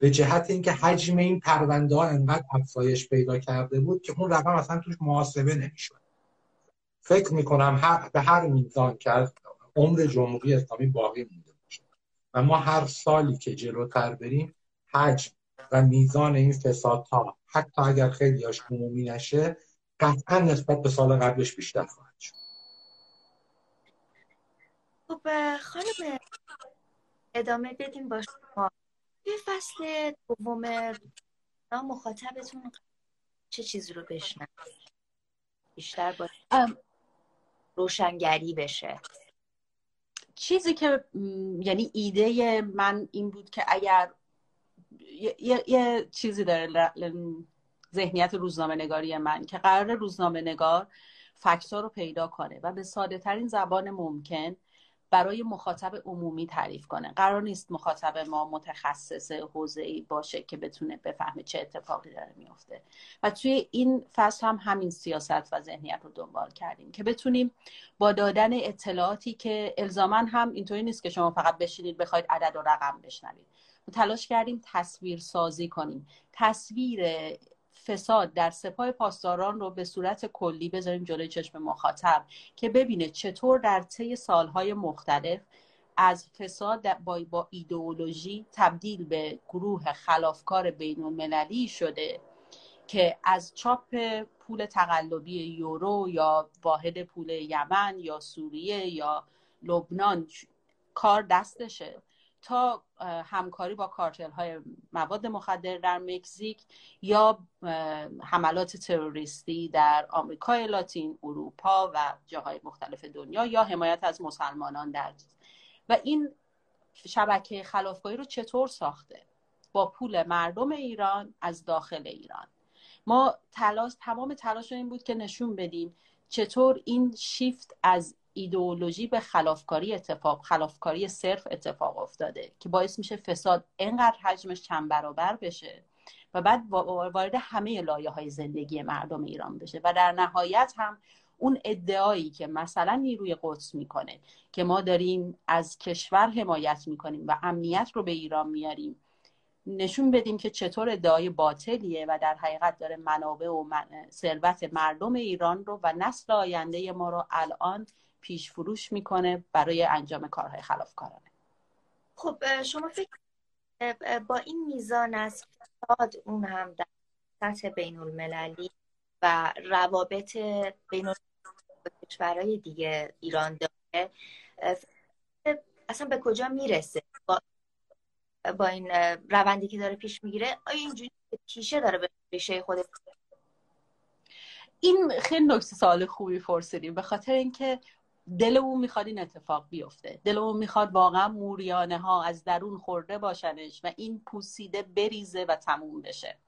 به جهت اینکه حجم این پرونده ها انقدر افزایش پیدا کرده بود که اون رقم اصلا توش محاسبه نمیشد. فکر میکنم هر به هر میزان که از عمر جمهوری اسلامی باقی مونده باشه و ما هر سالی که جلوتر بریم، حجم و میزان این فسادها، حتی اگر خیلی هاش عمومی نشه، قطعا نسبت به سال قبلش بیشتر خواهد شد. خب خانم، ادامه بدیم با شما. به فصل دوم مخاطبتون چه چیز رو بشنوید بیشتر باید روشنگری بشه؟ چیزی که یعنی ایده من این بود که اگر یه, یه،, یه چیزی داره ذهنیت روزنامه نگاری من که قرار روزنامه نگار فکت‌ها رو پیدا کنه و به ساده ترین زبان ممکن برای مخاطب عمومی تعریف کنه. قرار نیست مخاطب ما متخصص حوزه‌ای باشه که بتونه بفهمه چه اتفاقی داره میفته. و توی این فصل هم همین سیاست و ذهنیت رو دنبال کردیم که بتونیم با دادن اطلاعاتی که الزاماً هم اینطوری نیست که شما فقط بشینید بخواید عدد و رقم بشنوید، تلاش کردیم تصویر سازی کنیم، تصویر فساد در سپاه پاسداران رو به صورت کلی بذاریم جلوی چشم مخاطب که ببینه چطور در طی سالهای مختلف از فساد با, با ایدئولوژی تبدیل به گروه خلافکار بین المللی شده که از چاپ پول تقلبی یورو یا واحد پول یمن یا سوریه یا لبنان کار دستشه تا همکاری با کارتل‌های مواد مخدر در مکزیک یا حملات تروریستی در آمریکای لاتین، اروپا و جاهای مختلف دنیا یا حمایت از مسلمانان در و این شبکه خلافکاری رو چطور ساخته با پول مردم ایران از داخل ایران. ما تلاش تمام تلاش این بود که نشون بدیم چطور این شیفت از ایدئولوژی به خلافکاری اتفاق خلافکاری صرف اتفاق افتاده که باعث میشه فساد اینقدر حجمش چند برابر بشه و بعد وارد همه لایه‌های زندگی مردم ایران بشه و در نهایت هم اون ادعایی که مثلا نیروی قدس میکنه که ما داریم از کشور حمایت میکنیم و امنیت رو به ایران میاریم، نشون بدیم که چطور ادعای باطلیه و در حقیقت داره منابع و ثروت مردم ایران رو و نسل آینده ما رو الان پیش فروش میکنه برای انجام کارهای خلافکارانه. خب شما فکر با این میزان از فساد، اون هم در سطح بین المللی و روابط بین کشورهای دیگه ایران داره، اصلا به کجا میرسه با, با این روندی که داره پیش میگیره؟ آیا اینجوری تیشه داره به ریشه خودش؟ این خیلی نکته سوال خوبی پرسیدیم، به خاطر اینکه دلمون میخواد این اتفاق بیفته، دلمون میخواد واقعا موریانه ها از درون خورده باشنش و این پوسیده بریزه و تموم بشه.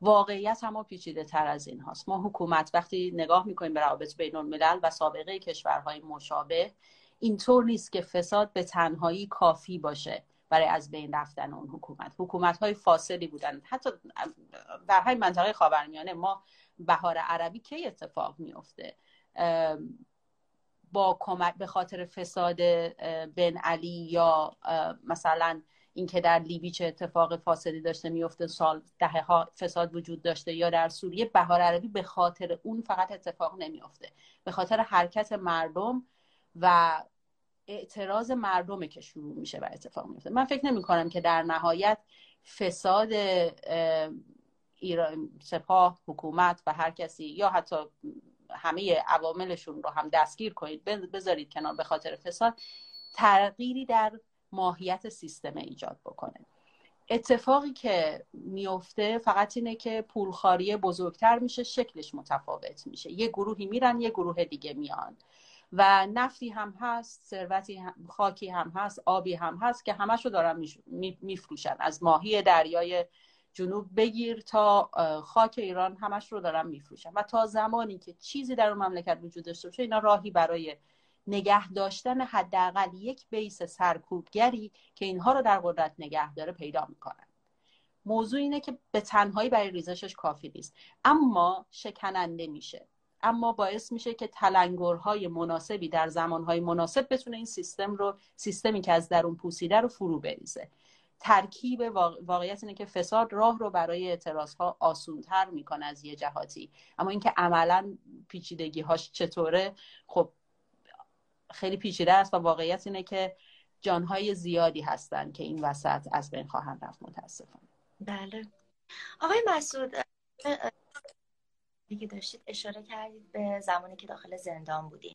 واقعیت هم پیچیده تر از این هاست. ما حکومت وقتی نگاه میکنیم به روابط بین الملل و سابقه کشورهای مشابه، اینطور نیست که فساد به تنهایی کافی باشه برای از بین رفتن اون حکومت. حکومت های فاسدی بودن. حتی در های منطقه خاورمیانه ما بهار عربی کی اتفاق میفته؟ با کمک به خاطر فساد بن علی، یا مثلا اینکه در لیبی چه اتفاق فاسدی داشته میفته، سال دهه ها فساد وجود داشته، یا در سوریه بهار عربی به خاطر اون فقط اتفاق نمیفته، به خاطر حرکت مردم و اعتراض مردمه که شروع میشه و اتفاق میفته. من فکر نمی کنم که در نهایت فساد ایران، سپاه، حکومت و هر کسی، یا حتی همه عواملشون رو هم دستگیر کنید بذارید کنار به خاطر فساد، تغییری در ماهیت سیستم ایجاد بکنه. اتفاقی که میفته فقط اینه که پولخواری بزرگتر میشه، شکلش متفاوت میشه، یه گروهی میرن یه گروه دیگه میان و نفتی هم هست، ثروتی خاکی هم هست، آبی هم هست که همشو دارن میفروشن، از ماهی دریای جنوب بگیر تا خاک ایران همش رو دارن میفروشن و تا زمانی که چیزی در اون مملکت وجود داشته باشه، اینا راهی برای نگه داشتن حداقل یک بیس سرکوبگری که اینها رو در قدرت نگه داره پیدا میکنن. موضوع اینه که به تنهایی برای ریزشش کافی نیست، اما شکننده میشه، اما باعث میشه که تلنگرهای مناسبی در زمانهای مناسب بتونه این سیستم رو، سیستمی که از درون پوسیده رو، فرو بریزه. ترکیب واقعیت اینه که فساد راه رو برای اعتراضها آسونتر میکنه از یه جهاتی، اما اینکه عملا پیچیدگیهاش چطوره، خب خیلی پیچیده است و واقعیت اینه که جانهای زیادی هستن که این وسط از بین خواهند رفت، متاسفانه. بله آقای مسعود، دیگه داشتید اشاره کردید به زمانی که داخل زندان بودین،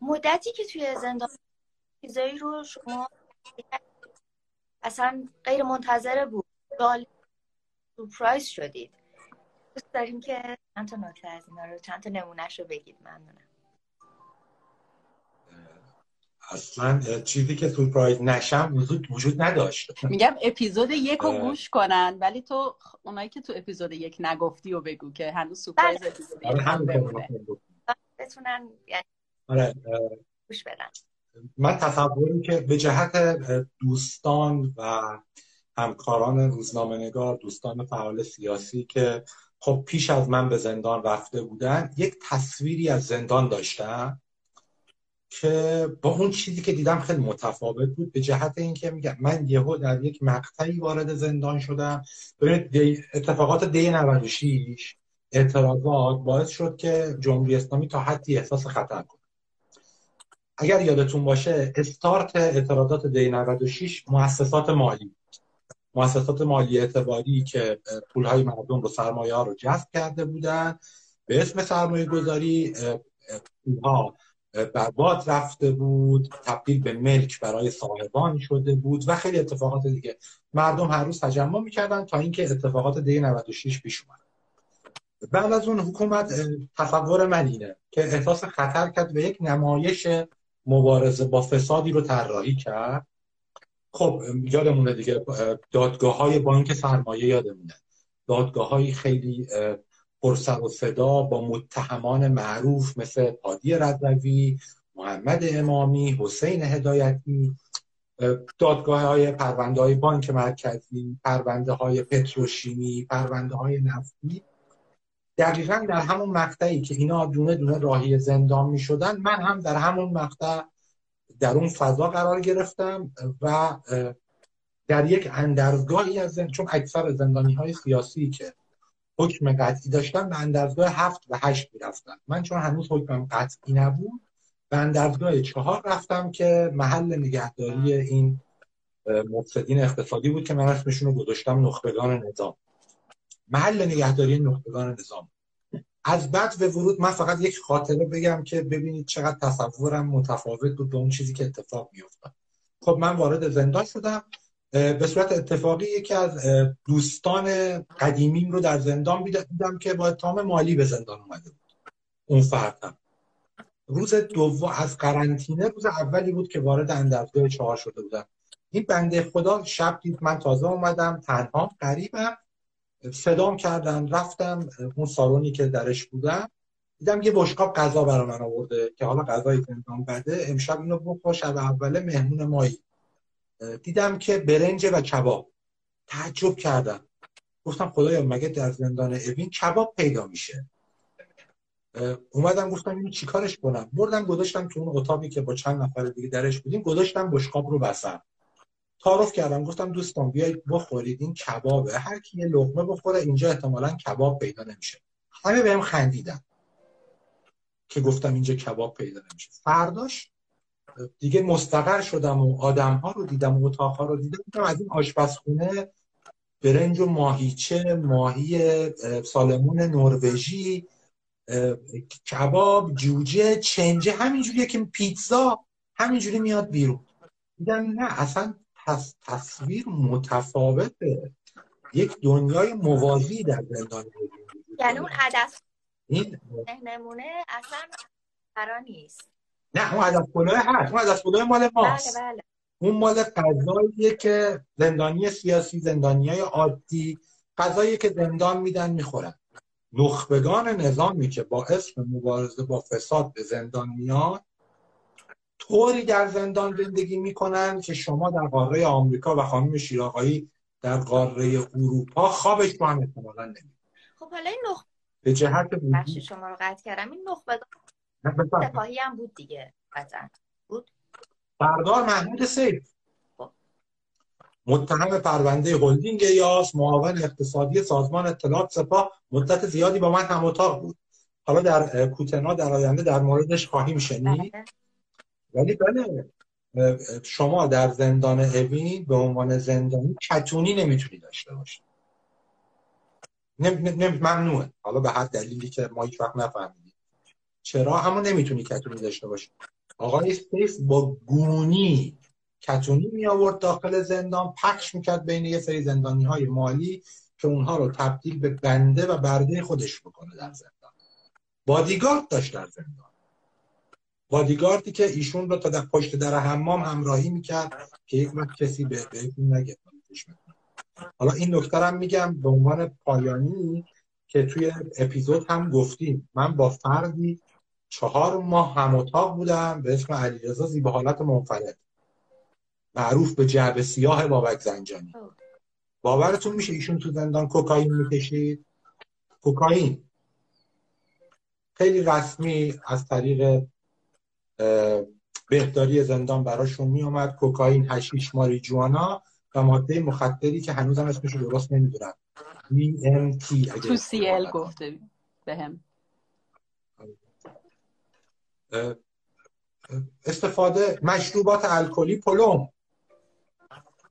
مدتی که توی زندان چیزایی رو شما اصلا غیر منتظره بود، گال سورپرایز شدید، دوست داریم که چند تا نکته از اینا رو، چند تا نمونهش رو بگید. ممنونم. اصلا چیزی که سورپرایز نشم وجود نداشت. میگم اپیزود یک رو گوش کنن، ولی تو اونایی که تو اپیزود یک نگفتی و بگو که هنوز سورپرایز اپیزود یک بمونه بتونن یعنی گوش بدن. من تصورم که به جهت دوستان و همکاران روزنامه‌نگار، دوستان فعال سیاسی که خب پیش از من به زندان رفته بودن، یک تصویری از زندان داشتم که با اون چیزی که دیدم خیلی متفاوت بود، به جهت اینکه میگم من یهو در یک مقطعی وارد زندان شدم. ببینید اتفاقات دی نود و شش، اعتراضات باعث شد که جمهوری اسلامی تا حدی احساس خطر کنه. اگر یادتون باشه استارت اعتراضات دی نود و شش مؤسسات مالی، مؤسسات مالی اعتباری که پولهای مردم رو، سرمایه‌ها رو جذب کرده بودن، به اسم سرمایه گذاری پولها برباد رفته بود، تبدیل به ملک برای صاحبان شده بود و خیلی اتفاقات دیگه. مردم هر روز تجمع میکردن تا اینکه اتفاقات دی نود و شش پیش اومد. بعد از اون حکومت، تصور من اینه که احساس خطر کرد و یک نمایش مبارزه با فسادی رو طراحی کرد. خب یادمونه دیگه، دادگاه‌های بانک سرمایه یادمونه، دادگاه‌های خیلی پر سر و صدا با متهمان معروف مثل هادی رضوی، محمد امامی، حسین هدایتی دادگاه های پرونده های بانک مرکزی، پرونده های پتروشیمی، پرونده های نفتی، دقیقا در همون مقطعی که اینا دونه دونه راهی زندان می شدن، من هم در همون مقطع در اون فضا قرار گرفتم و در یک اندرزگاهی از زندان، چون اکثر زندانی های سیاسی که حکم قطعی داشتن به اندرزگاه هفت و هشت می رفتن. من چون هنوز حکمم قطعی نبود به اندرزگاه چهار رفتم که محل نگهداری این مفسدین اقتصادی بود که من اسمشون رو گذاشتم نخبگان نظام، محل نگهداری نخبگان نظام. از بعد به ورود من فقط یک خاطره بگم که ببینید چقدر تصورم متفاوت بود به اون چیزی که اتفاق می افتاد. خب من وارد زندان شدم، به صورت اتفاقی یکی از دوستان قدیمیم رو در زندان دیدم که با اتهام مالی به زندان اومده بود. اون فردم روز دوم از قرنطینه، روز اولی بود که وارد اندرزگاه چهار شده بودم. این بنده خدا شب دید من تازه اومدم، تنها، غریبم، صدام کردن، رفتم اون سالونی که درش بودم، دیدم یه بشقاب غذا برای من آورده که حالا غذای زندان بده، امشب اینو بخور، شب اوله مهمون مایی. دیدم که برنج و کباب، تعجب کردم، گفتم خدایا مگه در زندان اوین کباب پیدا میشه؟ اومدم گفتم اینو چیکارش کنم؟ بردم گذاشتم تو اون اتاقی که با چند نفر دیگه درش بودیم، گذاشتم بشقاب رو بسم، تعارف کردم، گفتم دوستان بیایید بخورید، این کبابه، هر کی یه لقمه بخوره، اینجا احتمالاً کباب پیدا نمیشه. همه بهم خندیدن که گفتم اینجا کباب پیدا نمیشه. فرداش دیگه مستقر شدم و آدم‌ها رو دیدم و اتاق‌ها رو دیدم. از این آشپزخونه برنج و ماهیچه، ماهی سالمون نروژی، کباب، جوجه، چنجه، همینجوری که پیتزا همینجوری میاد بیرون. دیدم نه، اصلا تص... تصویر متفاوته، یک دنیای موازی در زندان. یعنی اون هدف این نمونه اصلا قرار نیست. نه اون هدف کلاه هست، اون هدف کلاه مال ماست. بله بله. اون مال غذاییه که زندانی سیاسی، زندانیای عادی، غذایی که زندان میدن میخورن. نخبگان نظامی که با اسم مبارزه با فساد به زندان میان، طوری در زندان زندگی میکنن که شما در قاره آمریکا و خانم شیرآقایی در قاره اروپا خوابش با هم احتمالاً نمیاد. خب حالا این نخبه به جهت بخش شما رو قطع کردم، این نخبگان سپاهی هم بود دیگه، قطعا بود. بردار محمود سیف متهم پرونده هلدینگ یاس، معاون اقتصادی سازمان اطلاعات سپاه، مدت زیادی با من هم اتاق بود. حالا در کوتنا در آینده در موردش خواهیم شنید. ولی بله، شما در زندان اوین به عنوان زندانی کتونی نمیتونی داشته باشید، ممنوعه. حالا به هر دلیلی که ما هیچ وقت نفهمیدیم چرا، اما نمیتونی کتونی داشته باشید. آقای سیف با گونی کتونی می آورد داخل زندان، پخش میکرد بین یه سری زندانی های مالی که اونها رو تبدیل به بنده و برده خودش بکنه در زندان. بادیگارد داشت در زندان، بادیگاردی که ایشون رو تا در پشت در حمام همراهی میکرد که یک وقت کسی به بهتون نگه. حالا این نکته رو میگم به عنوان پایانی که توی اپیزود هم گفتیم، من با فردی چهار ماه هم اتاق بودم به اسم علیرضا زی به حالت منفرد، معروف به جعبه سیاه بابک زنجانی. باورتون میشه ایشون تو زندان کوکائین میکشید، کوکائین خیلی رسمی از طریق بهداری زندان براشون می اومد، کوکائین، هشیش، ماریجوانا و ماده مخدری که هنوزم اسمش رو درست نمیدونن، دی ام تی تو سی ال گفته بهم استفاده. مشروبات الکلی پلم،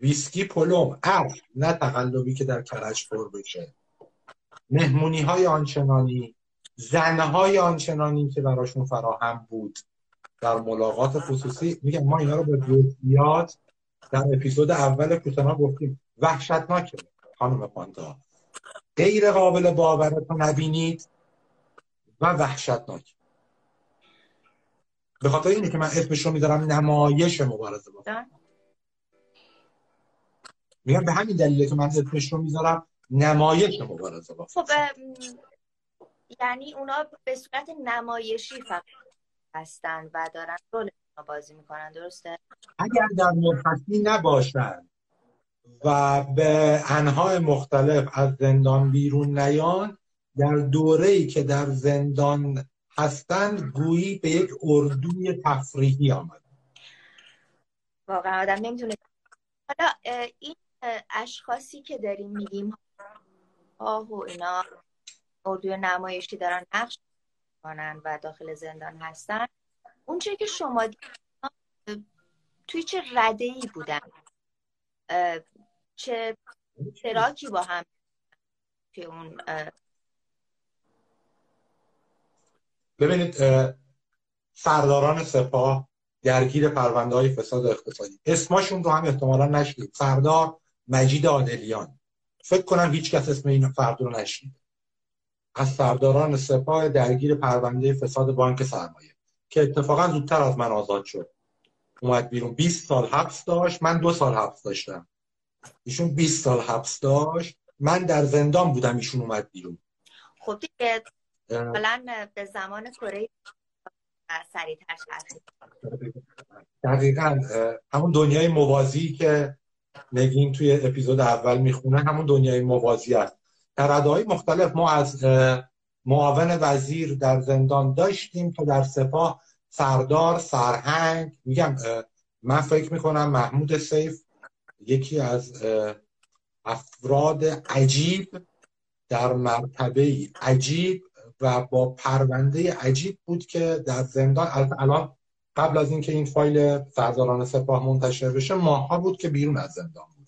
ویسکی پلم، عرق نه تقلبی که در کرج پر بشه، مهمونی های آنچنانی، زنهای آنچنانی که براشون فراهم بود در ملاقات خصوصی. میگم ما اینا رو به جزئیات در اپیزود اول کوتنا گفتیم، وحشتناکه خانم پانتا، غیر قابل باورتون نبینید و وحشتناک. به خاطر اینه که من اسمش رو میذارم نمایش مبارزه با فساد. میگم به همین دلیله که من اسمش رو میذارم نمایش مبارزه با فساد. خب یعنی اونا به صورت نمایشی فقط هستن و دارن رول بازی میکنن، درسته؟ اگر در مرخصی نباشند و به انواع مختلف از زندان بیرون نیان، در دوره‌ای که در زندان هستند گویی به یک اردوی تفریحی آمد. واقعا آدم نمیتونه. حالا این اشخاصی که داریم میگیم آهو اینا اردوی نمایشی دارن نقش میکنن و داخل زندان هستن، اون چه که شما توی چه رده‌ای بودن، چه شراکی با هم که اون ببینید سرداران سپاه درگیر پرونده های فساد اقتصادی، اسمشون رو هم احتمالا نشنید، سردار مجید عادلیان، فکر کنم هیچ کس اسم این فرد رو نشنید، از سرداران سپاه درگیر پرونده فساد بانک سرمایه که اتفاقا زودتر از من آزاد شد، اومد بیرون، بیست سال حبس داشت، من دو سال حبس داشتم، ایشون بیست سال حبس داشت، من در زندان بودم، ایشون اومد بیرون. خب دیگه بلن به زمان کره سریع‌تر شد. دقیقاً همون دنیای موازی که نگین توی اپیزود اول میخونه همون دنیای موازی است. در رده‌های مختلف ما از معاون وزیر در زندان داشتیم تا در سپاه سردار، سرهنگ، میگم من فکر میکنم محمود سیف یکی از افراد عجیب در مرتبه عجیب و با پرونده عجیب بود که در زندان، الان قبل از اینکه این فایل سرداران سپاه منتشر بشه ماها بود که بیرون از زندان بود.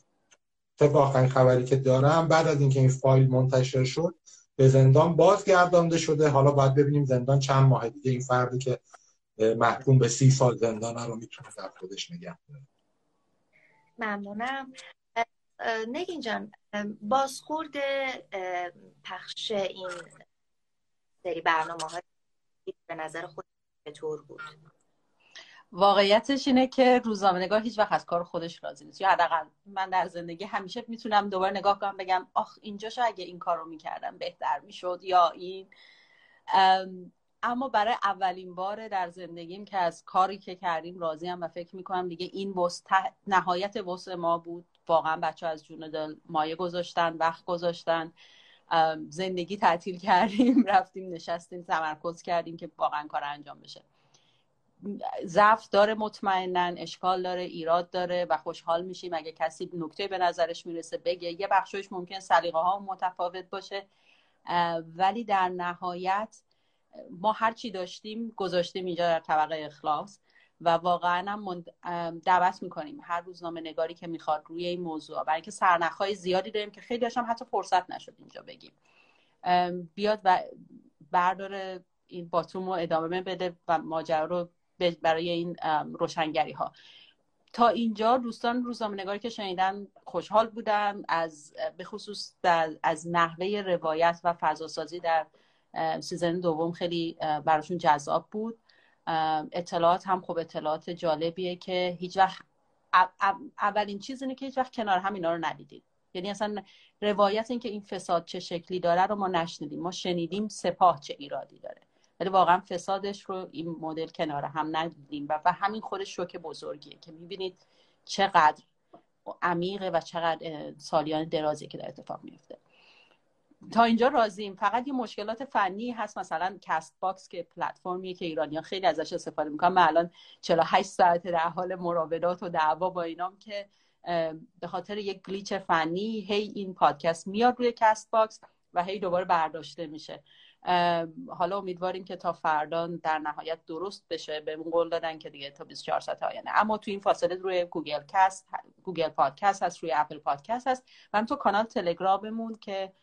طبق آخرین خبری که دارم بعد از اینکه این فایل منتشر شد به زندان بازگردانده شده. حالا باید ببینیم زندان چند ماه دیگه این فردی که محکوم به سی سال زندان رو میتونه در خودش نگه داره. ممنونم. نگین جان، بازخورد پخش این سری برنامه‌ها به نظر خود چطور بود؟ واقعیتش اینه که روزنامه‌نگار هیچ وقت از کار خودش راضی نیست، یا حداقل من در زندگی همیشه میتونم دوباره نگاه کنم بگم آخ اینجاشو اگه این کارو میکردم بهتر میشد یا این. اما برای اولین بار در زندگیم که از کاری که کردیم راضی ام و فکر میکنم دیگه این وسعت، نهایت وسع ما بود. واقعا بچه از جون دل مایه گذاشتن، وقت گذاشتن، زندگی تعطیل کردیم، رفتیم نشستیم تمرکز کردیم که واقعا کار انجام بشه. ضعف داره مطمئنن، اشکال داره، ایراد داره و خوشحال میشیم اگه کسی نکته به نظرش میرسه بگه، یه بخشش ممکن سلیقه ها متفاوت باشه، ولی در نهایت ما هر چی داشتیم گذاشتیم اینجا در طبقه اخلاص و واقعا هم دعوت میکنیم هر روزنامه نگاری که میخواد روی این موضوع، برای اینکه سرنخهای زیادی داریم که خیلی داشتم حتی فرصت نشد اینجا بگیم، بیاد و برداره این باتوم رو ادامه بده و ماجرا رو برای این روشنگری ها. تا اینجا دوستان روزنامه نگاری که شنیدن خوشحال بودن، از به خصوص از نحوه روایت و فضاسازی در سیزن دوم خیلی براشون جذاب بود. اطلاعات هم خوب اطلاعات جالبیه که هیچ وقت اولین چیز اینه که هیچ وقت کنار هم اینا رو ندیدید، یعنی اصلا روایت این که این فساد چه شکلی داره رو ما نشنیدیم، ما شنیدیم سپاه چه ایرادی داره ولی واقعا فسادش رو این مدل کنار هم ندیدیم و همین خودش شوک بزرگیه که میبینید چقدر عمیقه و چقدر سالیان درازی که در اتفاق میفته. تا اینجا راضیم، فقط یه مشکلات فنی هست، مثلا کست باکس که پلتفرمیه که ایرانیان خیلی ازش استفاده میکنن، من الان چهل و هشت ساعته در حال مراودات و دعوا با اینام که به خاطر یک گلیچ فنی هی این پادکست میاد روی کست باکس و هی دوباره برداشته میشه. حالا امیدواریم که تا فردا در نهایت درست بشه، بهمون قول دادن که دیگه تا بیست و چهار ساعت آینده، اما تو این فاصله روی گوگل کست، گوگل پادکست هست، روی اپل پادکست هست و هم تو کانال تلگراممون که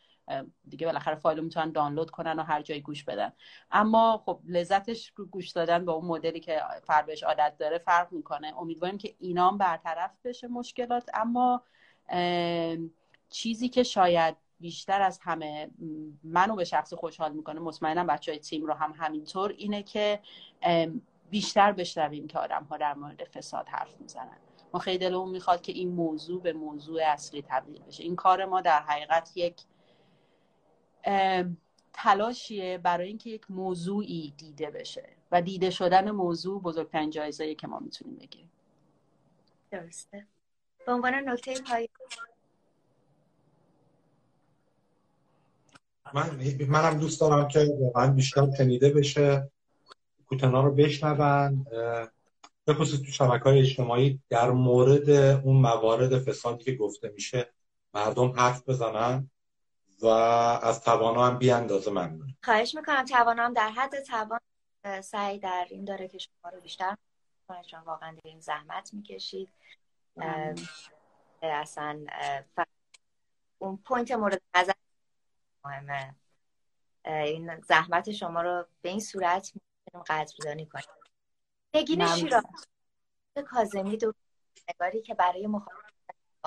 دیگه بالاخره فایل میتونن دانلود کنن و هر جای گوش بدن. اما خب لذتش رو گوش دادن با اون مدلی که فرد بهش عادت داره فرق میکنه. امیدواریم که اینام برطرف بشه مشکلات، اما چیزی که شاید بیشتر از همه منو به شخص خوشحال میکنه، مطمئنم بچهای تیم رو هم همینطور، اینه که بیشتر بشنویم که آدم ها در مورد فساد حرف میزنن. ما خیلی دلمون میخواد که این موضوع به موضوع اصلی تبدیل بشه. این کار ما در حقیقت یک تلاشیه برای اینکه یک موضوعی دیده بشه و دیده شدن موضوع بزرگترین جایزه‌ای که ما میتونیم بگیریم. درسته. به عنوان نکته پایانی من منم دوست دارم که واقعا بیشتر شنیده بشه، کوتنا رو بشنون، به خصوص تو شبکه‌های اجتماعی در مورد اون موارد فسادی که گفته میشه مردم حرف بزنن و از توانا هم بیاندازه. ممنون. خواهش میکنم. توانا هم در حد توان سعی در این داره که شما رو بیشتر کنه، چون واقعا دارین زحمت میکشید. اصلا ف... اون پوینت مورد نظر مهمه. این زحمت شما رو به این صورت میتونیم قدردانی کنیم. نگین شیرآقایی کاظمی دو نگاری که برای مخاطبان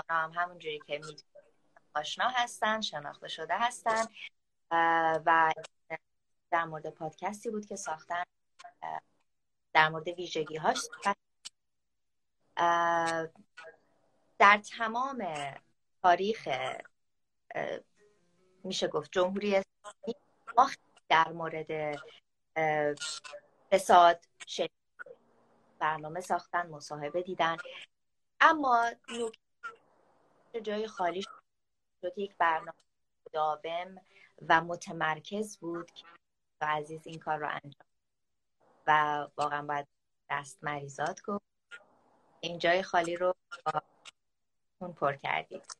هم همونجوری که میدونید آشنا هستن، شناخته شده هستن و در مورد پادکستی بود که ساختن، در مورد ویژگی هاش در تمام تاریخ میشه گفت جمهوری اسلامی ما در مورد فساد شنید، برنامه ساختن، مصاحبه دیدن، اما نکته جای خالی شد. یک برنامه داوم و متمرکز بود که عزیز این کار رو انجام و واقعا باید دست مریضات گفت این جای خالی رو اون پر کردید.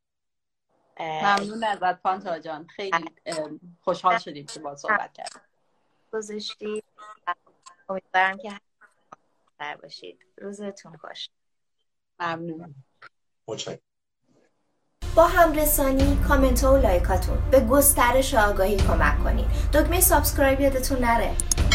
ممنون ازت پانتا جان، خیلی خوشحال شدیم که با صحبت کردیم. گذاشتی. امیدوارم که هر باشید. روزتون خوش. ممنون. متشکرم. با همرسانی، کامنت ها و لایکاتون به گسترش آگاهی کمک کنید. دکمه سابسکرایب یادتون نره.